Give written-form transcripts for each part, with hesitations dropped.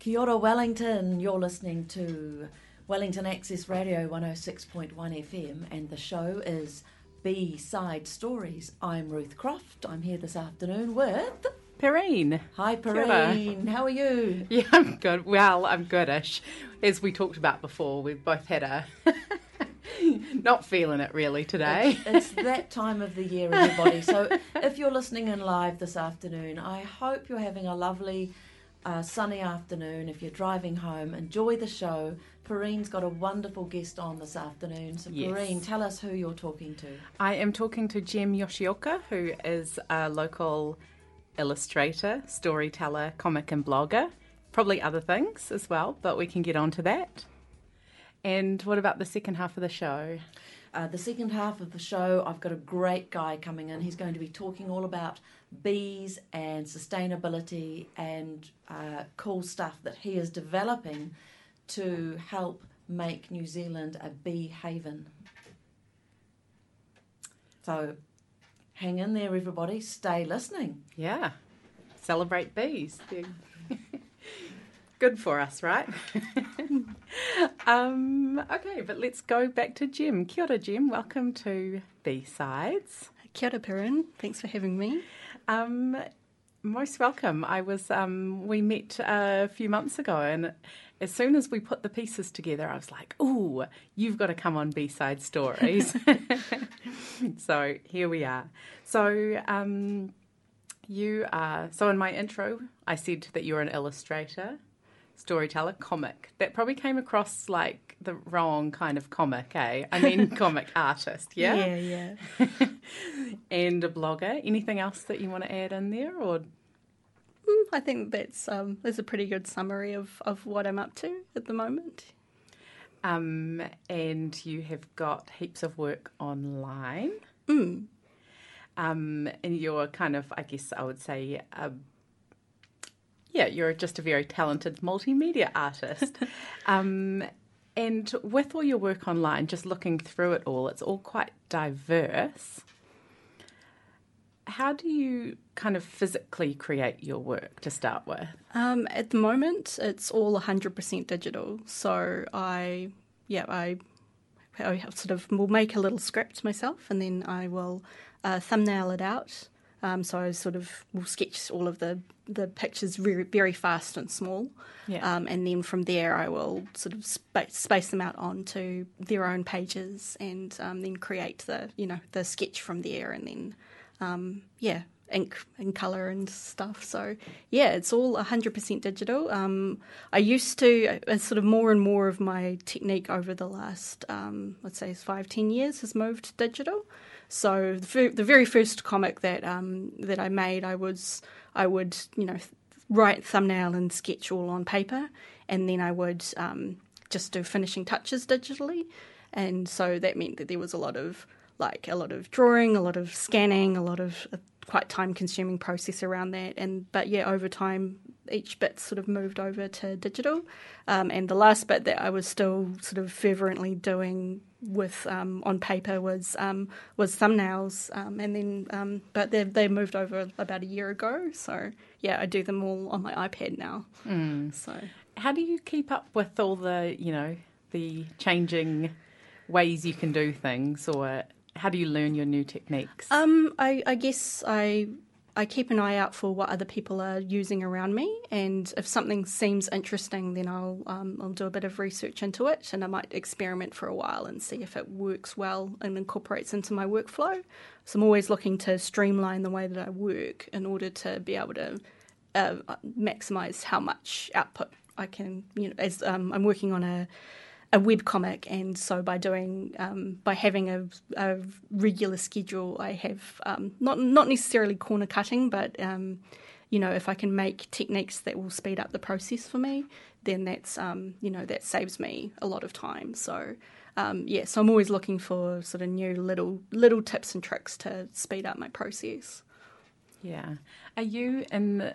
Kia ora Wellington, you're listening to Wellington Access Radio 106.1 FM and the show is B-Side Stories. I'm Ruth Croft, I'm here this afternoon with... Perrine. Hi Perrine, how are you? Yeah, I'm good. Well, I'm goodish. As we talked about before, we've both had a... Not feeling it really today. It's that time of the year, everybody. So if you're listening in live this afternoon, I hope you're having a lovely sunny afternoon. If you're driving home, enjoy the show. Perrine's got a wonderful guest on this afternoon. So yes. Perrine, tell us who you're talking to. I am talking to Gem Yoshioka, who is a local illustrator, storyteller, comic and blogger. Probably other things as well, but we can get on to that. And what about the second half of the show? The second half of the show, I've got a great guy coming in. He's going to be talking all about bees and sustainability and cool stuff that he is developing to help make New Zealand a bee haven. So hang in there, everybody. Stay listening. Yeah. Celebrate bees. Good for us, right? Okay, but let's go back to Gem. Kia ora, Gem. Welcome to B-Sides. Kia ora, Perrine. Thanks for having me. Most welcome. I was. We met a few months ago, and as soon as we put the pieces together, I was like, "Ooh, you've got to come on B-Side Stories." So here we are. So. You are. So in my intro, I said that you're an illustrator, storyteller, comic. That probably came across like the wrong kind of comic, eh? I mean comic artist, yeah? Yeah, yeah. And a blogger. Anything else that you want to add in there? Or I think that's a pretty good summary of what I'm up to at the moment. And you have got heaps of work online. Mm. And you're kind of, I guess I would say, you're just a very talented multimedia artist. And with all your work online, just looking through it all, it's all quite diverse. How do you kind of physically create your work to start with? At the moment, it's all 100% digital. So I sort of will make a little script myself and then I will... thumbnail it out, so I sort of will sketch all of the pictures very, very fast and small, yeah. And then from there I will sort of space them out onto their own pages and then create the sketch from there and then ink and colour and stuff. So yeah, it's all 100% digital. I used to sort of more and more of my technique over the last let's say 5-10 years has moved digital. So the very first comic that I made, I would write, thumbnail and sketch all on paper, and then I would just do finishing touches digitally, and so that meant that there was a lot of drawing, a lot of scanning, a lot of quite time consuming process around that, but over time each bit sort of moved over to digital, and the last bit that I was still sort of fervently doing with on paper was thumbnails, and then but they moved over about a year ago. So yeah, I do them all on my iPad now. Mm. So how do you keep up with all the the changing ways you can do things, or how do you learn your new techniques? I guess I keep an eye out for what other people are using around me, and if something seems interesting, then I'll do a bit of research into it, and I might experiment for a while and see if it works well and incorporates into my workflow. So I'm always looking to streamline the way that I work in order to be able to maximise how much output I can. As I'm working on a webcomic, and so by doing by having a regular schedule, I have not necessarily corner cutting, but if I can make techniques that will speed up the process for me, then that's that saves me a lot of time. So so I'm always looking for sort of new little tips and tricks to speed up my process. Yeah, are you in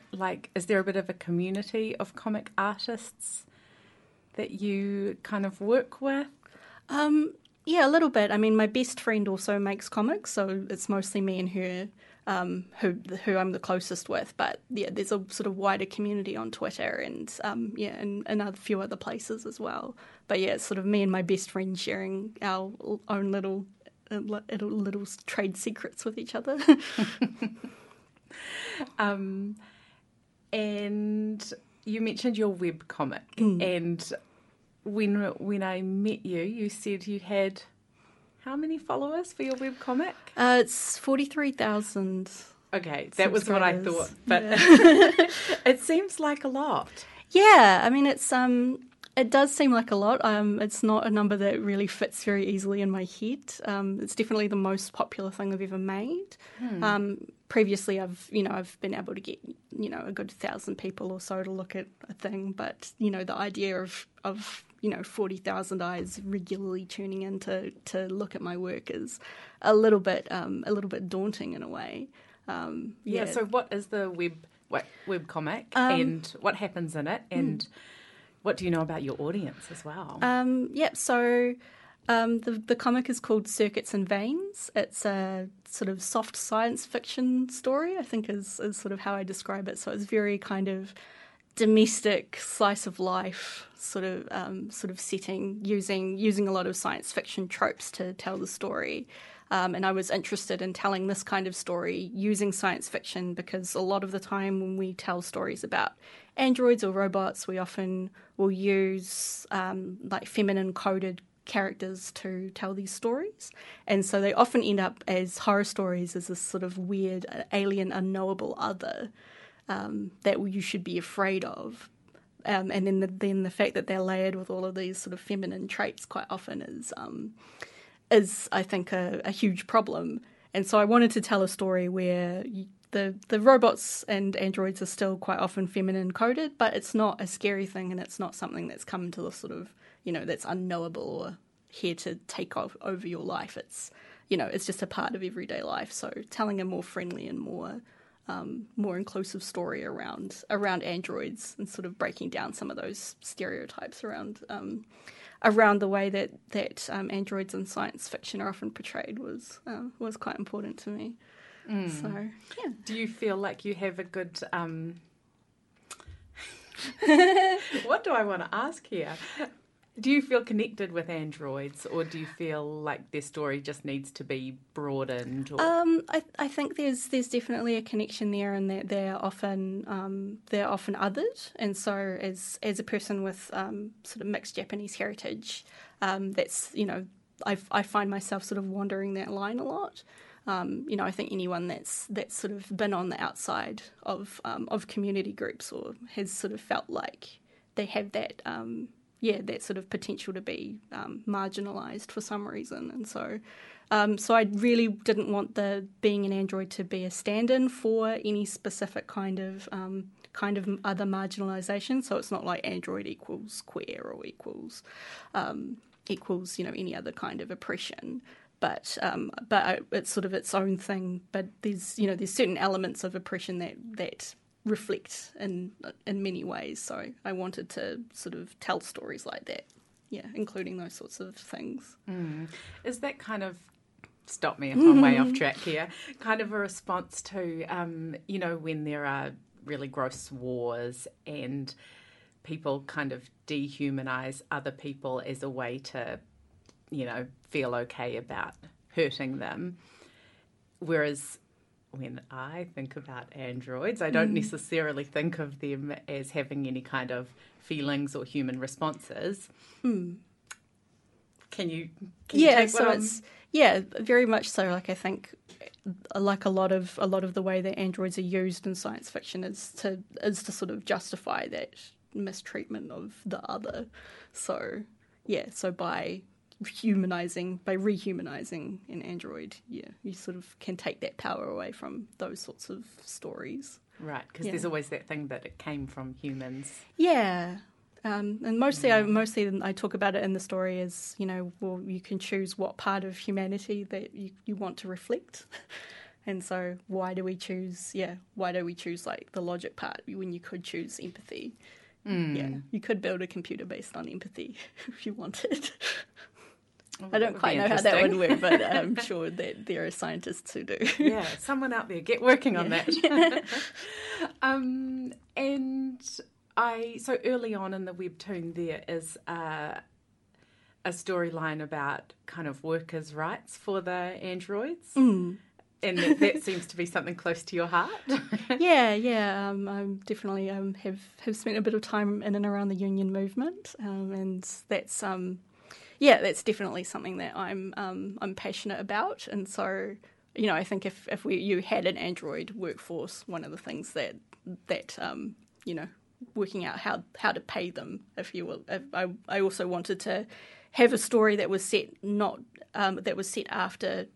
is there a bit of a community of comic artists that you kind of work with? Yeah, a little bit. I mean, my best friend also makes comics, so it's mostly me and her who I'm the closest with. But yeah, there's a sort of wider community on Twitter and and a few other places as well. But yeah, it's sort of me and my best friend sharing our own little trade secrets with each other. And you mentioned your webcomic, and when I met you, you said you had how many followers for your webcomic? It's 43,000. Okay, that was what I thought, but yeah. It seems like a lot. Yeah, I mean, it's it does seem like a lot. It's not a number that really fits very easily in my head. It's definitely the most popular thing I've ever made. Previously, I've been able to get a good 1,000 people or so to look at a thing, but the idea of 40,000 eyes regularly tuning in to look at my work is a little bit daunting in a way. Yeah. So, what is the webcomic, and what happens in it, and what do you know about your audience as well? The comic is called Circuits and Veins. It's a sort of soft science fiction story, I think is sort of how I describe it. So it's very kind of domestic slice of life sort of setting, using a lot of science fiction tropes to tell the story. And I was interested in telling this kind of story using science fiction because a lot of the time when we tell stories about androids or robots, we often will use like feminine-coded characters to tell these stories, and so they often end up as horror stories, as this sort of weird alien unknowable other that you should be afraid of, and then the fact that they're layered with all of these sort of feminine traits quite often is I think a huge problem. And so I wanted to tell a story where the robots and androids are still quite often feminine coded, but it's not a scary thing, and it's not something that's come to the sort of that's unknowable or here to take over your life. It's, it's just a part of everyday life. So telling a more friendly and more inclusive story around androids and sort of breaking down some of those stereotypes around the way that androids in science fiction are often portrayed was quite important to me. So, yeah. Do you feel like you have a good... What do I want to ask here? Do you feel connected with androids, or do you feel like their story just needs to be broadened? Or... I think there's definitely a connection there, and that they're often othered. And so, as a person with sort of mixed Japanese heritage, that's I find myself sort of wandering that line a lot. I think anyone that's sort of been on the outside of community groups, or has sort of felt like they have that. That sort of potential to be marginalised for some reason. And so I really didn't want the being an android to be a stand-in for any specific kind of other marginalisation. So it's not like android equals queer or equals any other kind of oppression. But it's sort of its own thing. But there's certain elements of oppression that reflect in many ways, so I wanted to sort of tell stories like that, including those sorts of things. Is that kind of, stop me if I'm way off track here, kind of a response to when there are really gross wars and people kind of dehumanize other people as a way to feel okay about hurting them, whereas when I think about androids, I don't necessarily think of them as having any kind of feelings or human responses. Can you take so it's very much so. Like I think, like a lot of the way that androids are used in science fiction is to sort of justify that mistreatment of the other. So by rehumanizing an android, you sort of can take that power away from those sorts of stories, right? Because there's always that thing that it came from humans. And mostly I talk about it in the story as you can choose what part of humanity that you want to reflect. And so why do we choose like the logic part when you could choose empathy? You could build a computer based on empathy if you wanted. I don't quite know how that would work, but I'm sure that there are scientists who do. Yeah, someone out there, get working on that. So early on in the webtoon there is a storyline about kind of workers' rights for the androids. Mm. And that seems to be something close to your heart. Yeah. I'm definitely have spent a bit of time in and around the union movement, and that's that's definitely something that I'm passionate about. And so, you know, I think if you had an android workforce, one of the things that you know, working out how to pay them, if you will. I also wanted to have a story that was set after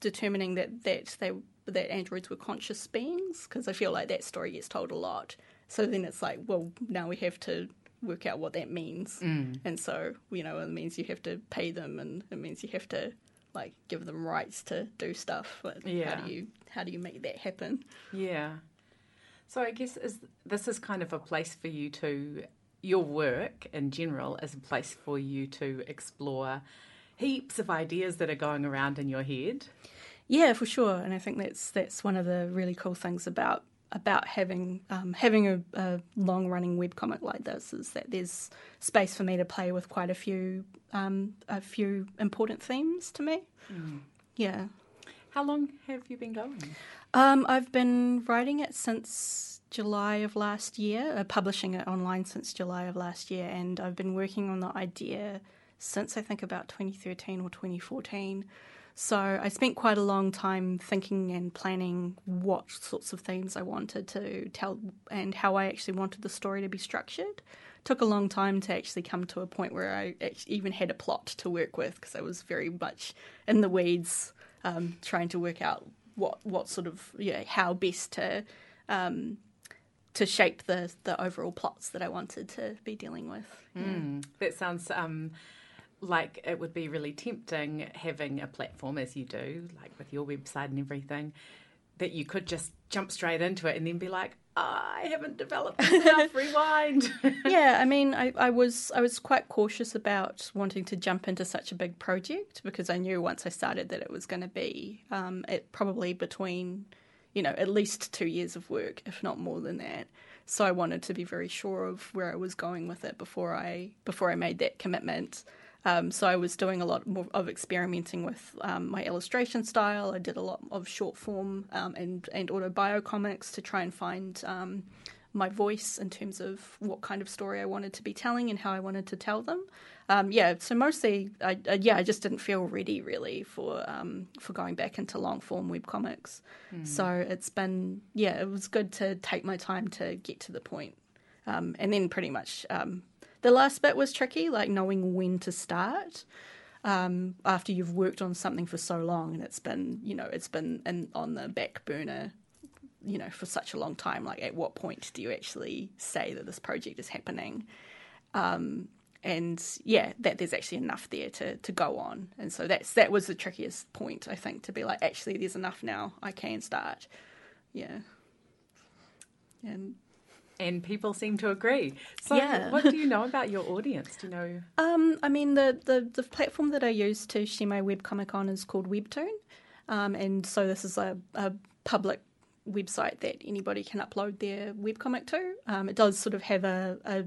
determining that androids were conscious beings, because I feel like that story gets told a lot. So then it's like, well, now we have to work out what that means, and so, you know, it means you have to pay them, and it means you have to like give them rights to do stuff. Like, yeah. How do you make that happen? Yeah. So I guess this is kind of a place for you to. Your work in general is a place for you to explore heaps of ideas that are going around in your head. Yeah, for sure. And I think that's one of the really cool things about having a long-running webcomic like this, is that there's space for me to play with quite a few important themes to me. Mm. Yeah. How long have you been going? I've been writing it since July of last year, publishing it online since July of last year, and I've been working on the idea since I think about 2013 or 2014. So I spent quite a long time thinking and planning what sorts of themes I wanted to tell and how I actually wanted the story to be structured. Took a long time to actually come to a point where I even had a plot to work with, because I was very much in the weeds, trying to work out what sort of, yeah, how best to shape the overall plots that I wanted to be dealing with. Yeah. That sounds like it would be really tempting, having a platform as you do, like with your website and everything, that you could just jump straight into it and then be like, I haven't developed enough, rewind. Yeah, I mean, I was quite cautious about wanting to jump into such a big project, because I knew once I started that it was going to be probably between, you know, at least 2 years of work, if not more than that. So I wanted to be very sure of where I was going with it before I made that commitment. So I was doing a lot more of experimenting with my illustration style. I did a lot of short form and autobio comics to try and find my voice in terms of what kind of story I wanted to be telling and how I wanted to tell them. So mostly, I just didn't feel ready really for going back into long form web comics. So it's been, it was good to take my time to get to the point, and then pretty much. The last bit was tricky, like knowing when to start after you've worked on something for so long, and it's been on the back burner, you know, for such a long time. Like, at what point do you actually say that this project is happening? That there's actually enough there to go on. And so that was the trickiest point, I think, to be like, actually, there's enough now, I can start. Yeah. And people seem to agree. So What do you know about your audience? Do you know? I mean, the platform that I use to share my webcomic on is called Webtoon. And so this is a public website that anybody can upload their webcomic to. It does sort of have a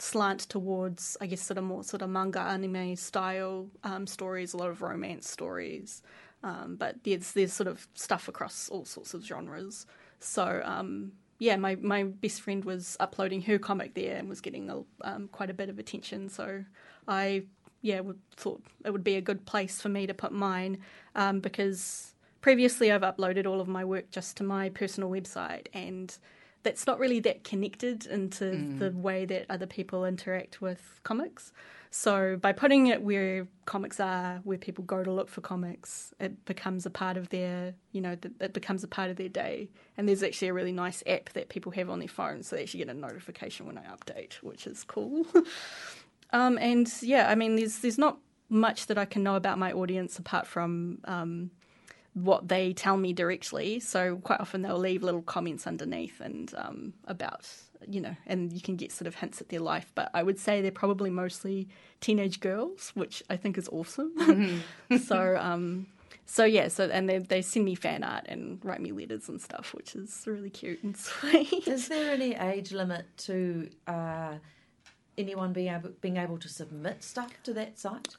slant towards, I guess, more manga anime style stories, a lot of romance stories. But there's sort of stuff across all sorts of genres. So... my best friend was uploading her comic there and was getting quite a bit of attention. So I, thought it would be a good place for me to put mine, because previously I've uploaded all of my work just to my personal website, and that's not really that connected into the way that other people interact with comics. So by putting it where comics are, where people go to look for comics, it becomes a part of their, you know, it becomes a part of their day. And there's actually a really nice app that people have on their phones, so they actually get a notification when I update, which is cool. I mean, there's not much that I can know about my audience apart from what they tell me directly. So quite often they'll leave little comments underneath and about you know, and you can get sort of hints at their life. But I would say they're probably mostly teenage girls, which I think is awesome. Mm-hmm. So and they send me fan art and write me letters and stuff, which is really cute and sweet. Is there any age limit to anyone being able to submit stuff to that site?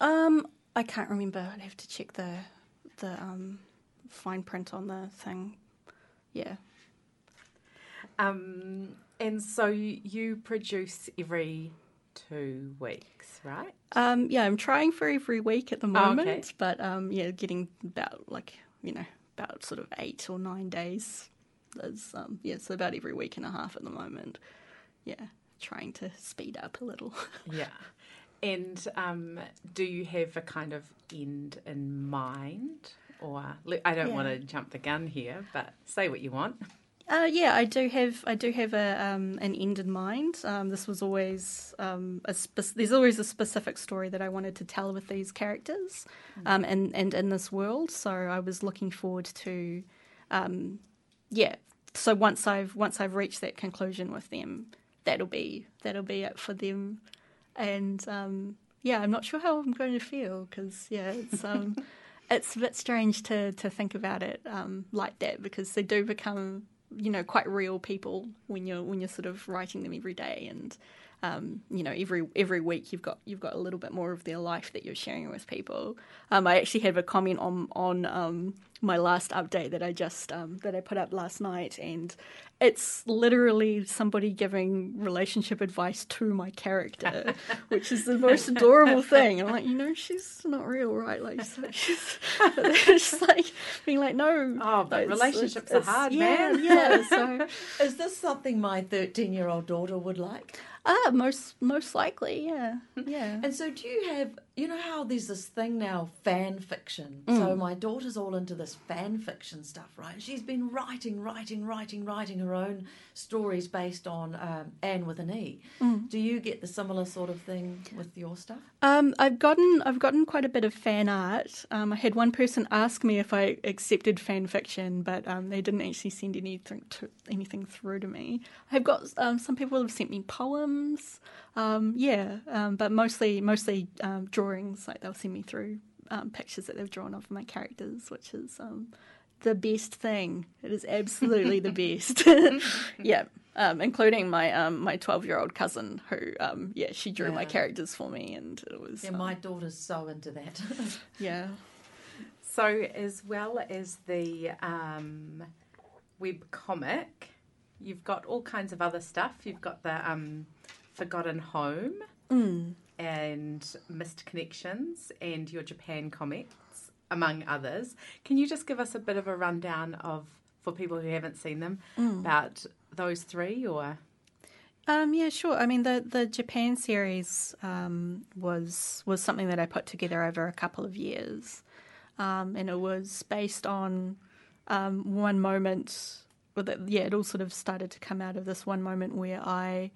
I can't remember. I'd have to check the fine print on the thing. Yeah. And so you produce every 2 weeks, right? Yeah, I'm trying for every week at the moment, oh, okay. But getting about sort of 8 or 9 days is so about every week and a half at the moment. Yeah, trying to speed up a little. Yeah. And do you have a kind of end in mind? Or I don't want to jump the gun here, but say what you want. I do have an end in mind. This was always there's always a specific story that I wanted to tell with these characters, and in this world. So I was looking forward to, So once I've reached that conclusion with them, that'll be it for them. And I'm not sure how I'm going to feel because it's it's a bit strange to think about it like that, because they do become, quite real people when you're sort of writing them every day, and every week you've got a little bit more of their life that you're sharing with people. I actually have a comment on my last update that I just that I put up last night, and it's literally somebody giving relationship advice to my character, which is the most adorable thing. I'm like, she's not real, right? Like, she's just like being like, no. Oh, but relationships are hard, man. Yeah. So, is this something my 13-year-old daughter would like? Most likely, yeah. Yeah. And so do you have, how there's this thing now, fan fiction. Mm. So my daughter's all into this fan fiction stuff, right? She's been writing her own stories based on Anne with an E. Mm. Do you get the similar sort of thing with your stuff? I've gotten quite a bit of fan art. I had one person ask me if I accepted fan fiction, but they didn't actually send anything through to me. I've got some people have sent me poems. But mostly drawings. Like, they'll send me through pictures that they've drawn of my characters, which is the best thing. It is absolutely the best. Including my 12-year-old cousin who she drew my characters for me, and it was my daughter's so into that. Yeah. So as well as the webcomic, you've got all kinds of other stuff. You've got the Forgotten Home and Missed Connections and your Japan comics, among others. Can you just give us a bit of a rundown for people who haven't seen them, about those three? Or yeah, sure. I mean, the Japan series was something that I put together over a couple of years, and it was based on one moment. It all sort of started to come out of this one moment where I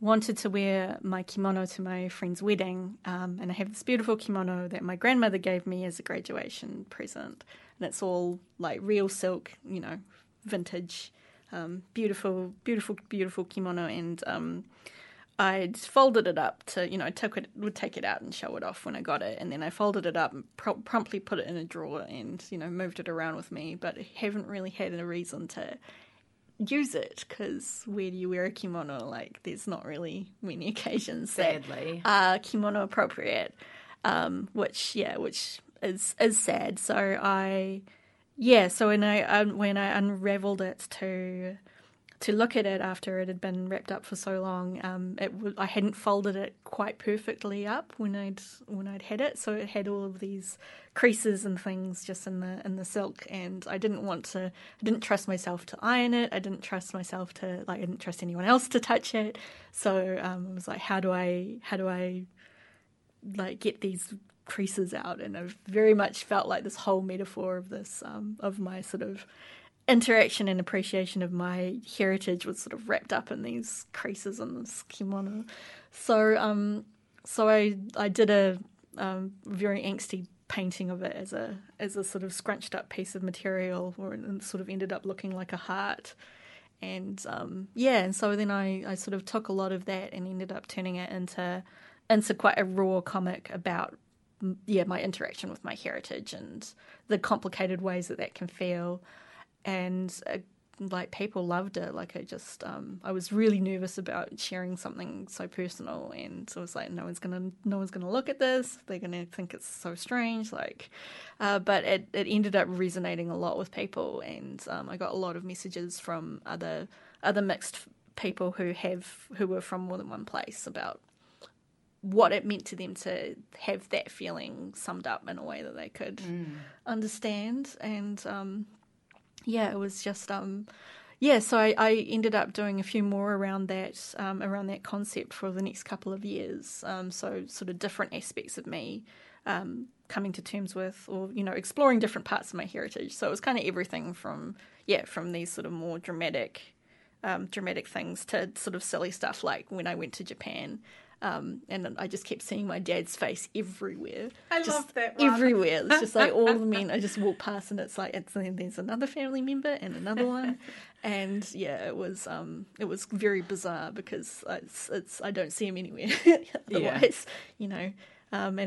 wanted to wear my kimono to my friend's wedding, and I have this beautiful kimono that my grandmother gave me as a graduation present, and it's all like real silk, vintage, beautiful kimono, and I'd folded it up to, take it out and show it off when I got it, and then I folded it up and promptly put it in a drawer and, moved it around with me, but I haven't really had a reason to use it, because where do you wear a kimono? Like, there's not really many occasions sadly that are kimono appropriate, which is sad. So when I unravelled it to look at it after it had been wrapped up for so long, I hadn't folded it quite perfectly up when I'd had it, so it had all of these creases and things just in the silk, and I didn't trust myself to iron it. I didn't trust myself to, I didn't trust anyone else to touch it. So I was like, how do I get these creases out? And I've very much felt like this whole metaphor of this of my sort of interaction and appreciation of my heritage was sort of wrapped up in these creases on this kimono. So I did a very angsty painting of it as a sort of scrunched up piece of material, and sort of ended up looking like a heart. And and so then I sort of took a lot of that and ended up turning it into quite a raw comic about my interaction with my heritage and the complicated ways that can feel. And people loved it. I was really nervous about sharing something so personal, and so I was like, no one's gonna look at this. They're gonna think it's so strange. But it ended up resonating a lot with people, and I got a lot of messages from other mixed people who were from more than one place about what it meant to them to have that feeling summed up in a way that they could understand. And it was just, so I ended up doing a few more around that concept for the next couple of years. So sort of different aspects of me coming to terms with or, exploring different parts of my heritage. So it was kind of everything from these sort of more dramatic things to sort of silly stuff like when I went to Japan. And I just kept seeing my dad's face everywhere. I love that one. Everywhere. It's just like all the men, I just walk past and it's like, and there's another family member and another one. And it was very bizarre because I don't see him anywhere otherwise, and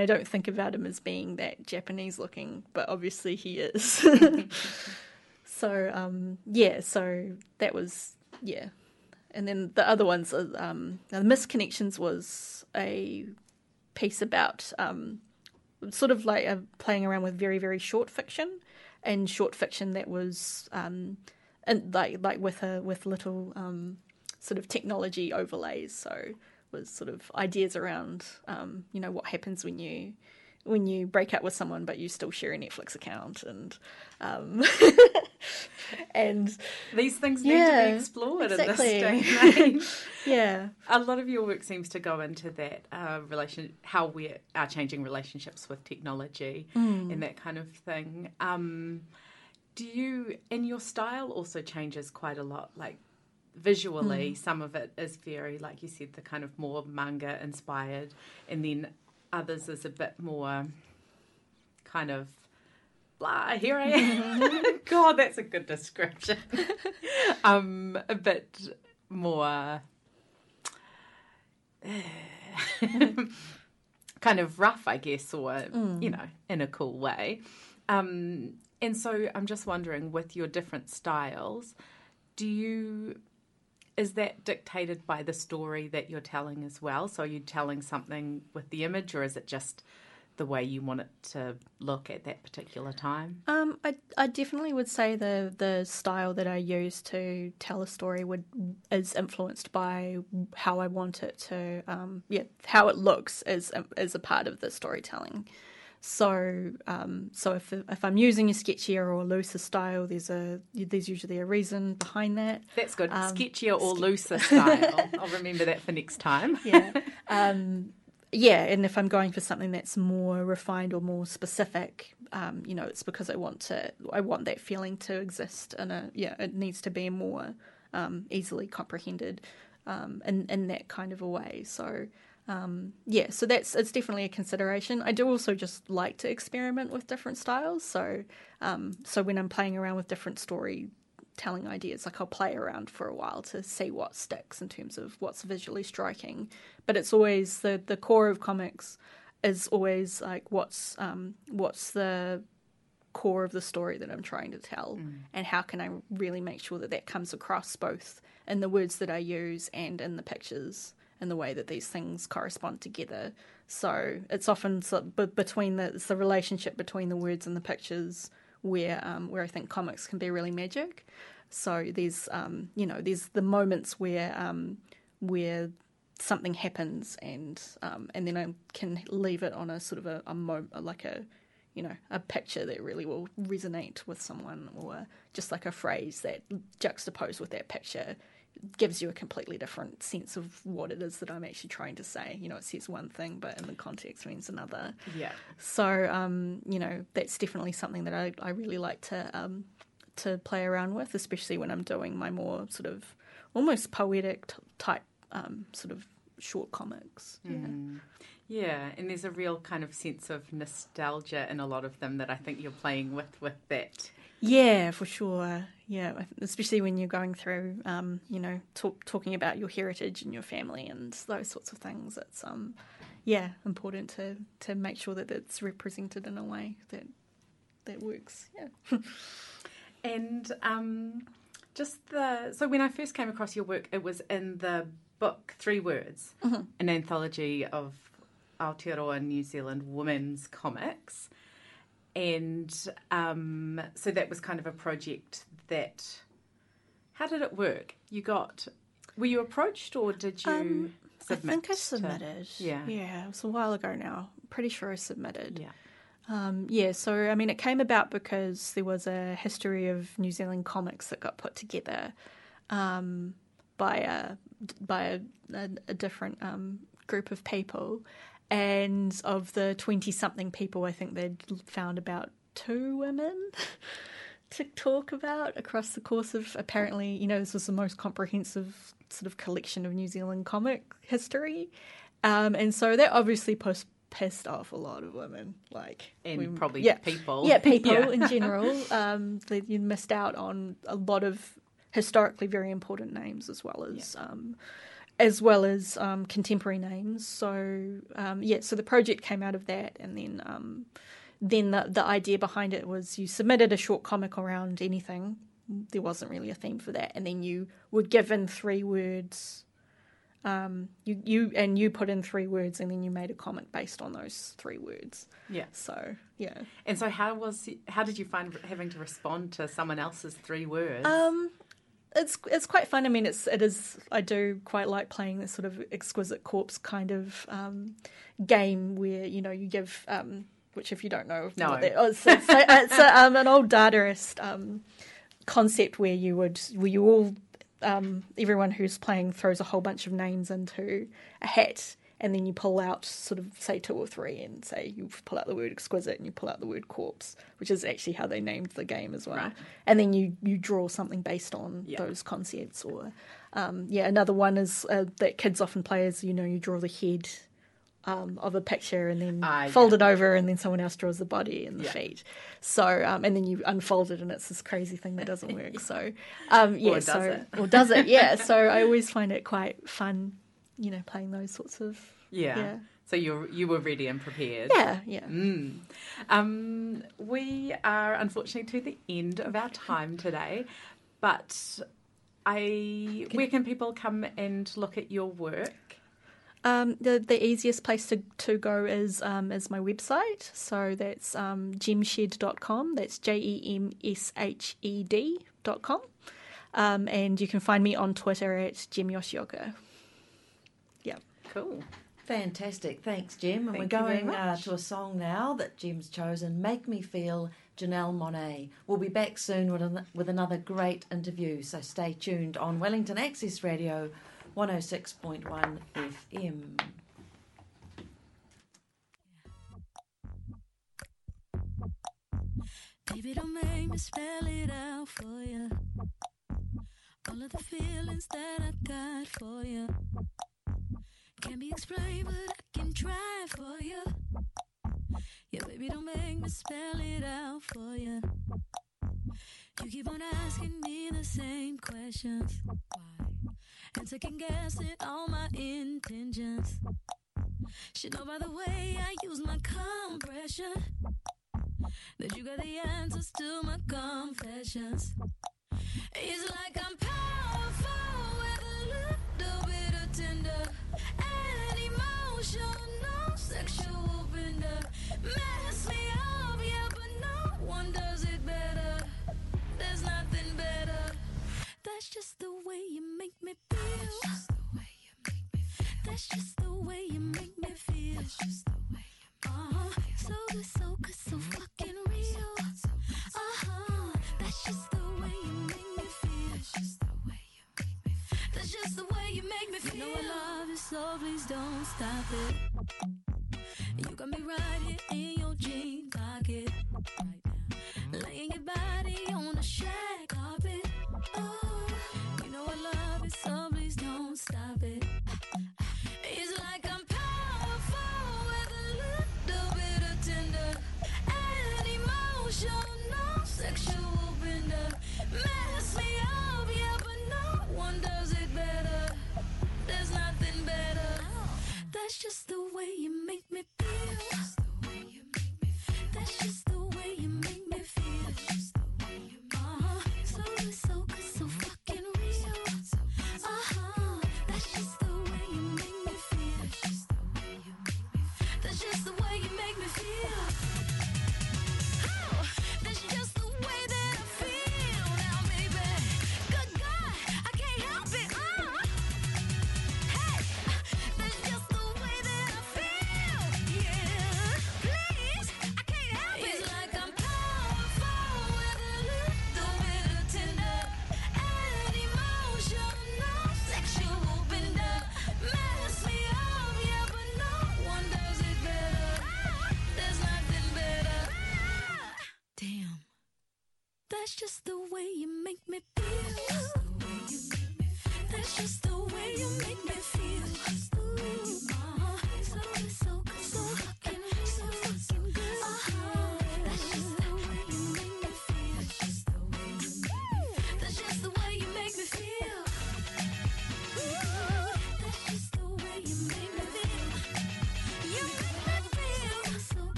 I don't think about him as being that Japanese looking, but obviously he is. So that was, And then the other ones, the Missed Connections was a piece about playing around with very, very short fiction, and short fiction that was with little sort of technology overlays. So it was sort of ideas around what happens when you break up with someone but you still share a Netflix account and these things need to be explored in this day and age. A lot of your work seems to go into that relation, how we are changing relationships with technology and that kind of thing. Do you, and your style also changes quite a lot, like visually some of it is very, like you said, the kind of more manga inspired, and then others is a bit more kind of blah, here I am. God, that's a good description. A bit more kind of rough, I guess, or, in a cool way. And so I'm just wondering, with your different styles, is that dictated by the story that you're telling as well? So are you telling something with the image, or is it just the way you want it to look at that particular time? I definitely would say the style that I use to tell a story is influenced by how I want it to, how it looks as a part of the storytelling. So if I'm using a sketchier or looser style, there's usually a reason behind that. That's good. Sketchier or looser style. I'll remember that for next time. And if I'm going for something that's more refined or more specific, it's because I want that feeling to exist, and it needs to be more easily comprehended in that kind of a way. So it's definitely a consideration. I do also just like to experiment with different styles. So when I'm playing around with different storytelling ideas, I'll play around for a while to see what sticks in terms of what's visually striking. But it's always the core of comics is always like what's the core of the story that I'm trying to tell, and how can I really make sure that comes across both in the words that I use and in the pictures, and the way that these things correspond together. So it's often it's the relationship between the words and the pictures where I think comics can be really magic. So there's the moments where something happens, and then I can leave it on a sort of a moment, like a picture that really will resonate with someone, or just like a phrase that juxtaposed with that picture gives you a completely different sense of what it is that I'm actually trying to say. It says one thing, but in the context means another. Yeah. So, that's definitely something that I really like to play around with, especially when I'm doing my more sort of almost poetic type sort of short comics. Mm. Yeah, and there's a real kind of sense of nostalgia in a lot of them that I think you're playing with that. Yeah, for sure. Yeah, especially when you're going through, talking about your heritage and your family and those sorts of things. It's important to make sure that it's represented in a way that works. Yeah. And so when I first came across your work, it was in the book 3 Words, mm-hmm. an anthology of Aotearoa New Zealand women's comics. And so that was kind of a project that... How did it work? Were you approached or did you submit? I think I submitted. Yeah, it was a while ago now. I'm pretty sure I submitted. Yeah. It came about because there was a history of New Zealand comics that got put together by a different group of people. And of the 20-something people, I think they'd found about 2 women to talk about across the course of, apparently, this was the most comprehensive sort of collection of New Zealand comic history. And so that obviously pissed off a lot of women. People. Yeah, people in general. You missed out on a lot of historically very important names as well as contemporary names. So, so the project came out of that, and then the idea behind it was you submitted a short comic around anything. There wasn't really a theme for that. And then you were given 3 words. You put in 3 words, and then you made a comic based on those 3 words. Yeah. So, yeah. And so how did you find having to respond to someone else's 3 words? It's quite fun. I mean, it is. I do quite like playing this sort of exquisite corpse kind of game where you give. Which, if you don't know, no, it's an old Dadaist concept where everyone who's playing throws a whole bunch of names into a hat, and then you pull out sort of say 2 or 3, and say you pull out the word exquisite and you pull out the word corpse, which is actually how they named the game as well. Right. And then you draw something based on those concepts. Or another one is that kids often play is you draw the head of a picture and then fold it over, and then someone else draws the body and the feet. So and then you unfold it, and it's this crazy thing that doesn't work. So does it? Yeah. So I always find it quite fun. Playing those sorts of... Yeah. Yeah. So you were ready and prepared. Yeah, yeah. Mm. We are, unfortunately, to the end of our time today, but where can people come and look at your work? The easiest place to go is my website. So that's gemshed.com. That's gemshed.com. And you can find me on Twitter at Gem Yoshioka. Cool. Fantastic. Thanks, Gem. And we're going to a song now that Gem's chosen, Make Me Feel, Janelle Monáe. We'll be back soon with another great interview, so stay tuned on Wellington Access Radio 106.1 FM. Baby, don't make me spell it out for you. All of the feelings that I got for you can't be explained, but I can try for you. Yeah, baby, don't make me spell it out for you. You keep on asking me the same questions. Why? And second guessing all my intentions. Should know by the way I use my compression that you got the answers to my confessions. It's like I'm powerful with a little bit of tender. No sexual bender. Mess me up, yeah, but no one does it better. There's nothing better. That's just the way you make me feel. That's just the way you make me feel. That's just the way you make me feel. That's just the way you make me feel. So good, so good, so fucking real. Uh-huh. That's just the way you make me feel. That's just the way you make me feel. That's just the way you make me feel. You know I love you, so please don't stop it. You got me right here in your jean pocket right now, laying your body on a shag carpet. Oh, you know I love it, so please don't stop it. That's just the way you make me feel. That's just the way you make me feel. That's just the way you make me feel. That's just the way you make me feel. So good, so good, so fucking real. That's just the way you make me feel. That's just the way you make me feel. That's just the way you make me feel. Oh, that's just the way that I feel now, baby. Good God, I can't help it. Hey, that's just the way that I feel. Yeah, please, I can't help it. It's like I'm powerful with a little bit of tender and emotional, sexual bender. Mess me up, yeah, but no one does it better. There's nothing better. Damn. That's just the